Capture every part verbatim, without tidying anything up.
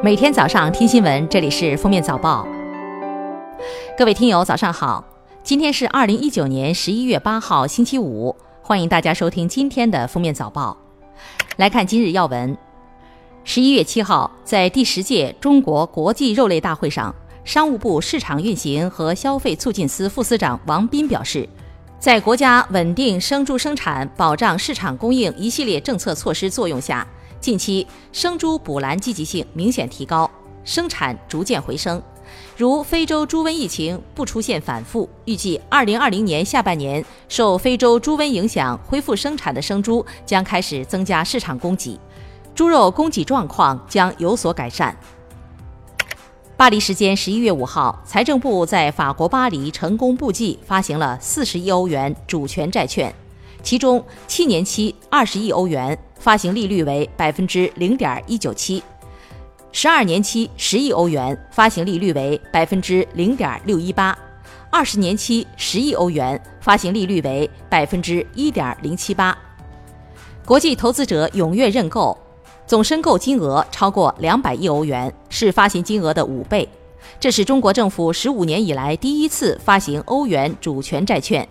每天早上听新闻，这里是封面早报。各位听友早上好，今天是二零一九年十一月八号星期五，欢迎大家收听今天的封面早报。来看今日要闻。十一月七号，在第十届中国国际肉类大会上，商务部市场运行和消费促进司副司长王斌表示，在国家稳定生猪生产、保障市场供应一系列政策措施作用下，近期生猪补栏积极性明显提高，生产逐渐回升。如非洲猪瘟疫情不出现反复，预计二零二零年下半年受非洲猪瘟影响恢复生产的生猪将开始增加市场供给，猪肉供给状况将有所改善。巴黎时间十一月五号，财政部在法国巴黎成功簿记发行了四十亿欧元主权债券，其中七年期二十亿欧元发行利率为 百分之零点一九七， 十二年期十亿欧元发行利率为 百分之零点六一八， 二十年期十亿欧元发行利率为 百分之一点零七八。 国际投资者踊跃认购，总申购金额超过两百亿欧元，是发行金额的五倍。这是中国政府十五年以来第一次发行欧元主权债券，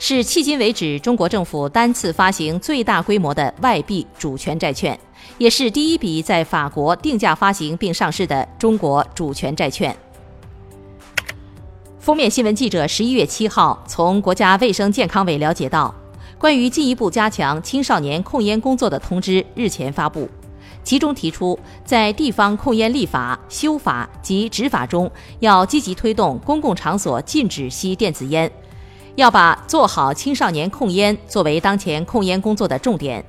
是迄今为止中国政府单次发行最大规模的外币主权债券，也是第一笔在法国定价发行并上市的中国主权债券。封面新闻记者十一月七号从国家卫生健康委了解到，关于进一步加强青少年控烟工作的通知日前发布，其中提出，在地方控烟立法、修法及执法中，要积极推动公共场所禁止吸电子烟，要把做好青少年控烟作为当前控烟工作的重点，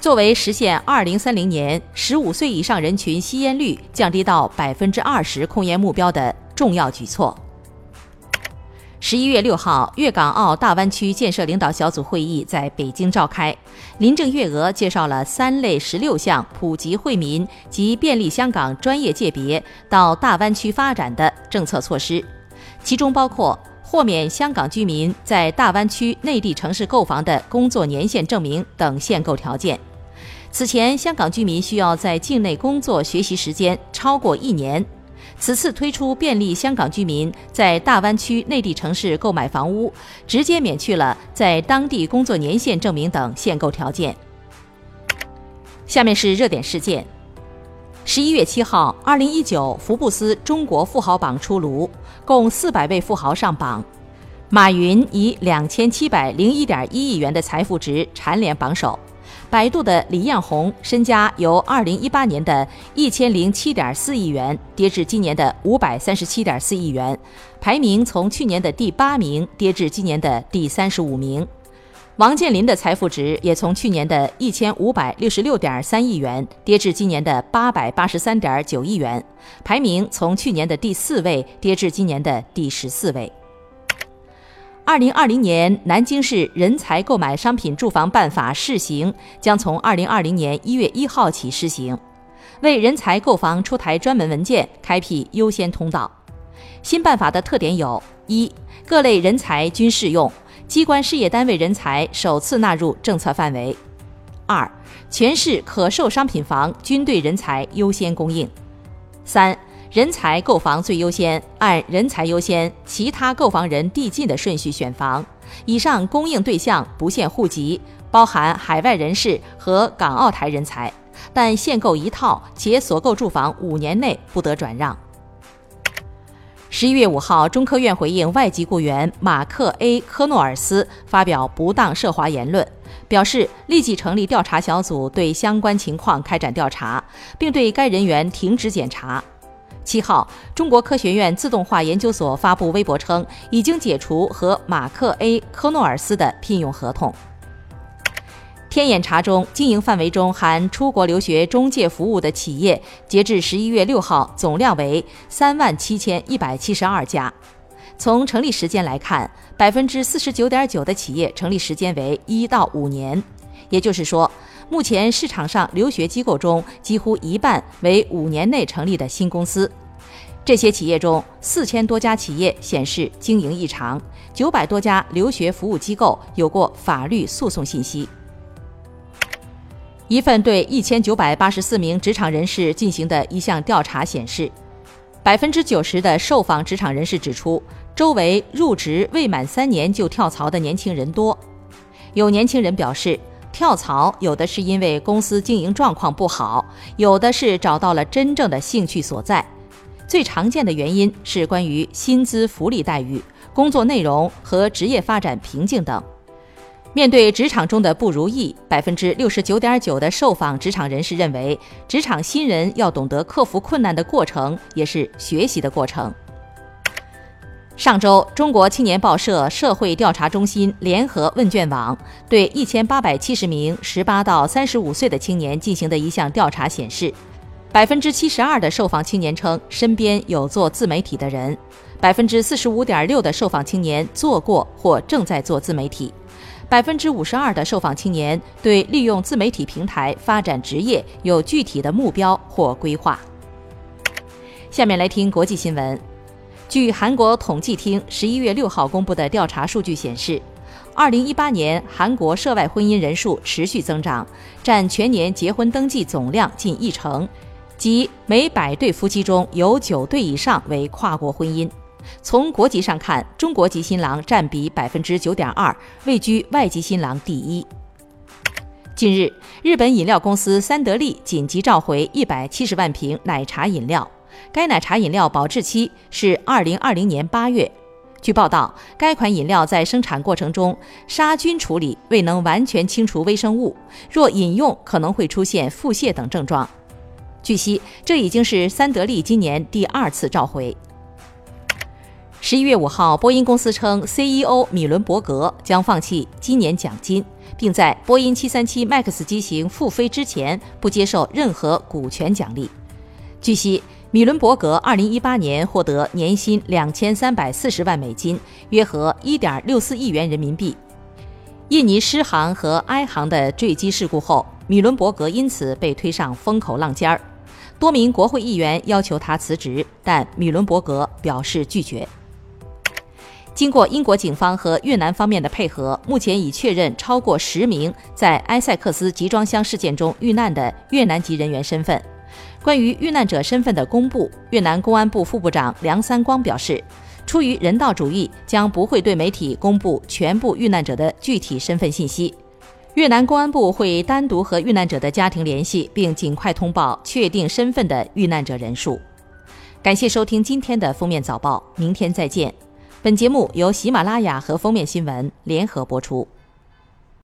作为实现二零三零年十五岁以上人群吸烟率降低到 百分之二十 控烟目标的重要举措。十一月六号，粤港澳大湾区建设领导小组会议在北京召开，林郑月娥介绍了三类十六项普及惠民及便利香港专业界别到大湾区发展的政策措施，其中包括豁免香港居民在大湾区内地城市购房的工作年限证明等限购条件。此前，香港居民需要在境内工作学习时间超过一年。此次推出便利香港居民在大湾区内地城市购买房屋，直接免去了在当地工作年限证明等限购条件。下面是热点事件。十一月七号，二零一九福布斯中国富豪榜出炉，共四百位富豪上榜。马云以 两千七百零一点一亿元的财富值蝉联榜首，百度的李彦宏身家由二零一八年的 一千零七点四亿元跌至今年的 五百三十七点四亿元，排名从去年的第八名跌至今年的第三十五名。王健林的财富值也从去年的 一千五百六十六点三亿元跌至今年的 八百八十三点九亿元，排名从去年的第四位跌至今年的第十四位。二零二零年南京市人才购买商品住房办法试行将从二零二零年一月一号起施行，为人才购房出台专门文件，开辟优先通道。新办法的特点有：一、各类人才均适用，机关事业单位人才首次纳入政策范围；二、全市可售商品房均对人才优先供应；三、人才购房最优先，按人才优先、其他购房人递进的顺序选房。以上供应对象不限户籍，包含海外人士和港澳台人才，但限购一套，且所购住房五年内不得转让。十一月五号，中科院回应外籍雇员马克 A 科诺尔斯发表不当涉华言论，表示立即成立调查小组，对相关情况开展调查，并对该人员停职检查。七号，中国科学院自动化研究所发布微博称，已经解除和马克 A 科诺尔斯的聘用合同。天眼查中，经营范围中含出国留学中介服务的企业，截至十一月六号，总量为 三万七千一百七十二家。从成立时间来看， 百分之四十九点九 的企业成立时间为一到五年，也就是说，目前市场上留学机构中几乎一半为五年内成立的新公司。这些企业中，四千多家企业显示经营异常， 九百多家留学服务机构有过法律诉讼信息。一份对一千九百八十四名职场人士进行的一项调查显示， 百分之九十 的受访职场人士指出，周围入职未满三年就跳槽的年轻人多。有年轻人表示，跳槽有的是因为公司经营状况不好，有的是找到了真正的兴趣所在。最常见的原因是关于薪资福利待遇、工作内容和职业发展瓶颈等。面对职场中的不如意， 百分之六十九点九 的受访职场人士认为，职场新人要懂得克服困难的过程也是学习的过程。上周，中国青年报社社会调查中心联合问卷网对一千八百七十名十八到三十五岁的青年进行的一项调查显示， 百分之七十二 的受访青年称身边有做自媒体的人， 百分之四十五点六 的受访青年做过或正在做自媒体。百分之五十二 的受访青年对利用自媒体平台发展职业有具体的目标或规划。下面来听国际新闻。据韩国统计厅十一月六号公布的调查数据显示，二零一八年韩国涉外婚姻人数持续增长，占全年结婚登记总量近一成，即每百对夫妻中有九对以上为跨国婚姻。从国籍上看，中国籍新郎占比 百分之九点二， 位居外籍新郎第一。近日，日本饮料公司三得利紧急召回一百七十万瓶奶茶饮料，该奶茶饮料保质期是二零二零年八月。据报道，该款饮料在生产过程中杀菌处理未能完全清除微生物，若饮用可能会出现腹泻等症状。据悉，这已经是三得利今年第二次召回。十一月五号，波音公司称 C E O 米伦伯格将放弃今年奖金，并在波音 七三七 M A X 机型复飞之前不接受任何股权奖励。据悉，米伦伯格二零一八年获得年薪两千三百四十万美金，约合 一点六四亿元人民币。印尼狮航和埃航的坠机事故后，米伦伯格因此被推上风口浪尖儿。多名国会议员要求他辞职，但米伦伯格表示拒绝。经过英国警方和越南方面的配合，目前已确认超过十名在埃塞克斯集装箱事件中遇难的越南籍人员身份。关于遇难者身份的公布，越南公安部副部长梁三光表示，出于人道主义，将不会对媒体公布全部遇难者的具体身份信息。越南公安部会单独和遇难者的家庭联系，并尽快通报确定身份的遇难者人数。感谢收听今天的封面早报，明天再见。本节目由喜马拉雅和封面新闻联合播出。